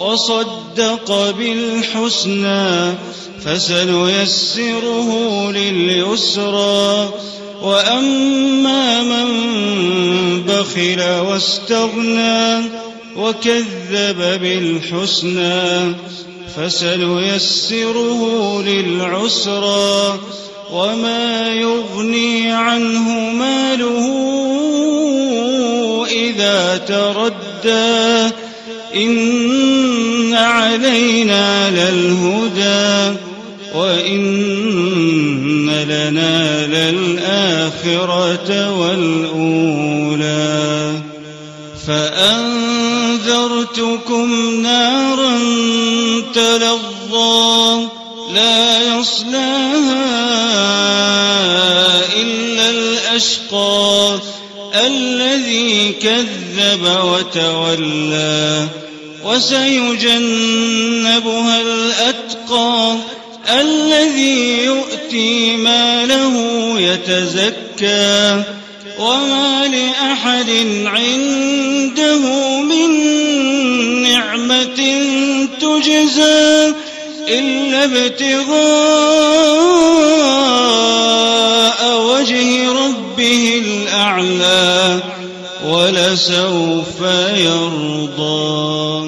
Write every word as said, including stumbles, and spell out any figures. وصدق بالحسنى فسنيسره لليسرى وأما من بخل واستغنى وكذب بالحسنى فسنيسره للعسرى وما يغني عنه ماله إذا تردى إن علينا للهدى وإن لنا للآخرة والأولى فأنذرتكم نارا تلظى لا يصلاها إلا الأشقى الذي كذب وتولى وسيجنبها الأتقى الذي يؤتي ماله يتزكى وما لأحد عنده من نعمة تجزى إلا ابتغاء وجه ربه الأعلى ولسوف يرضى.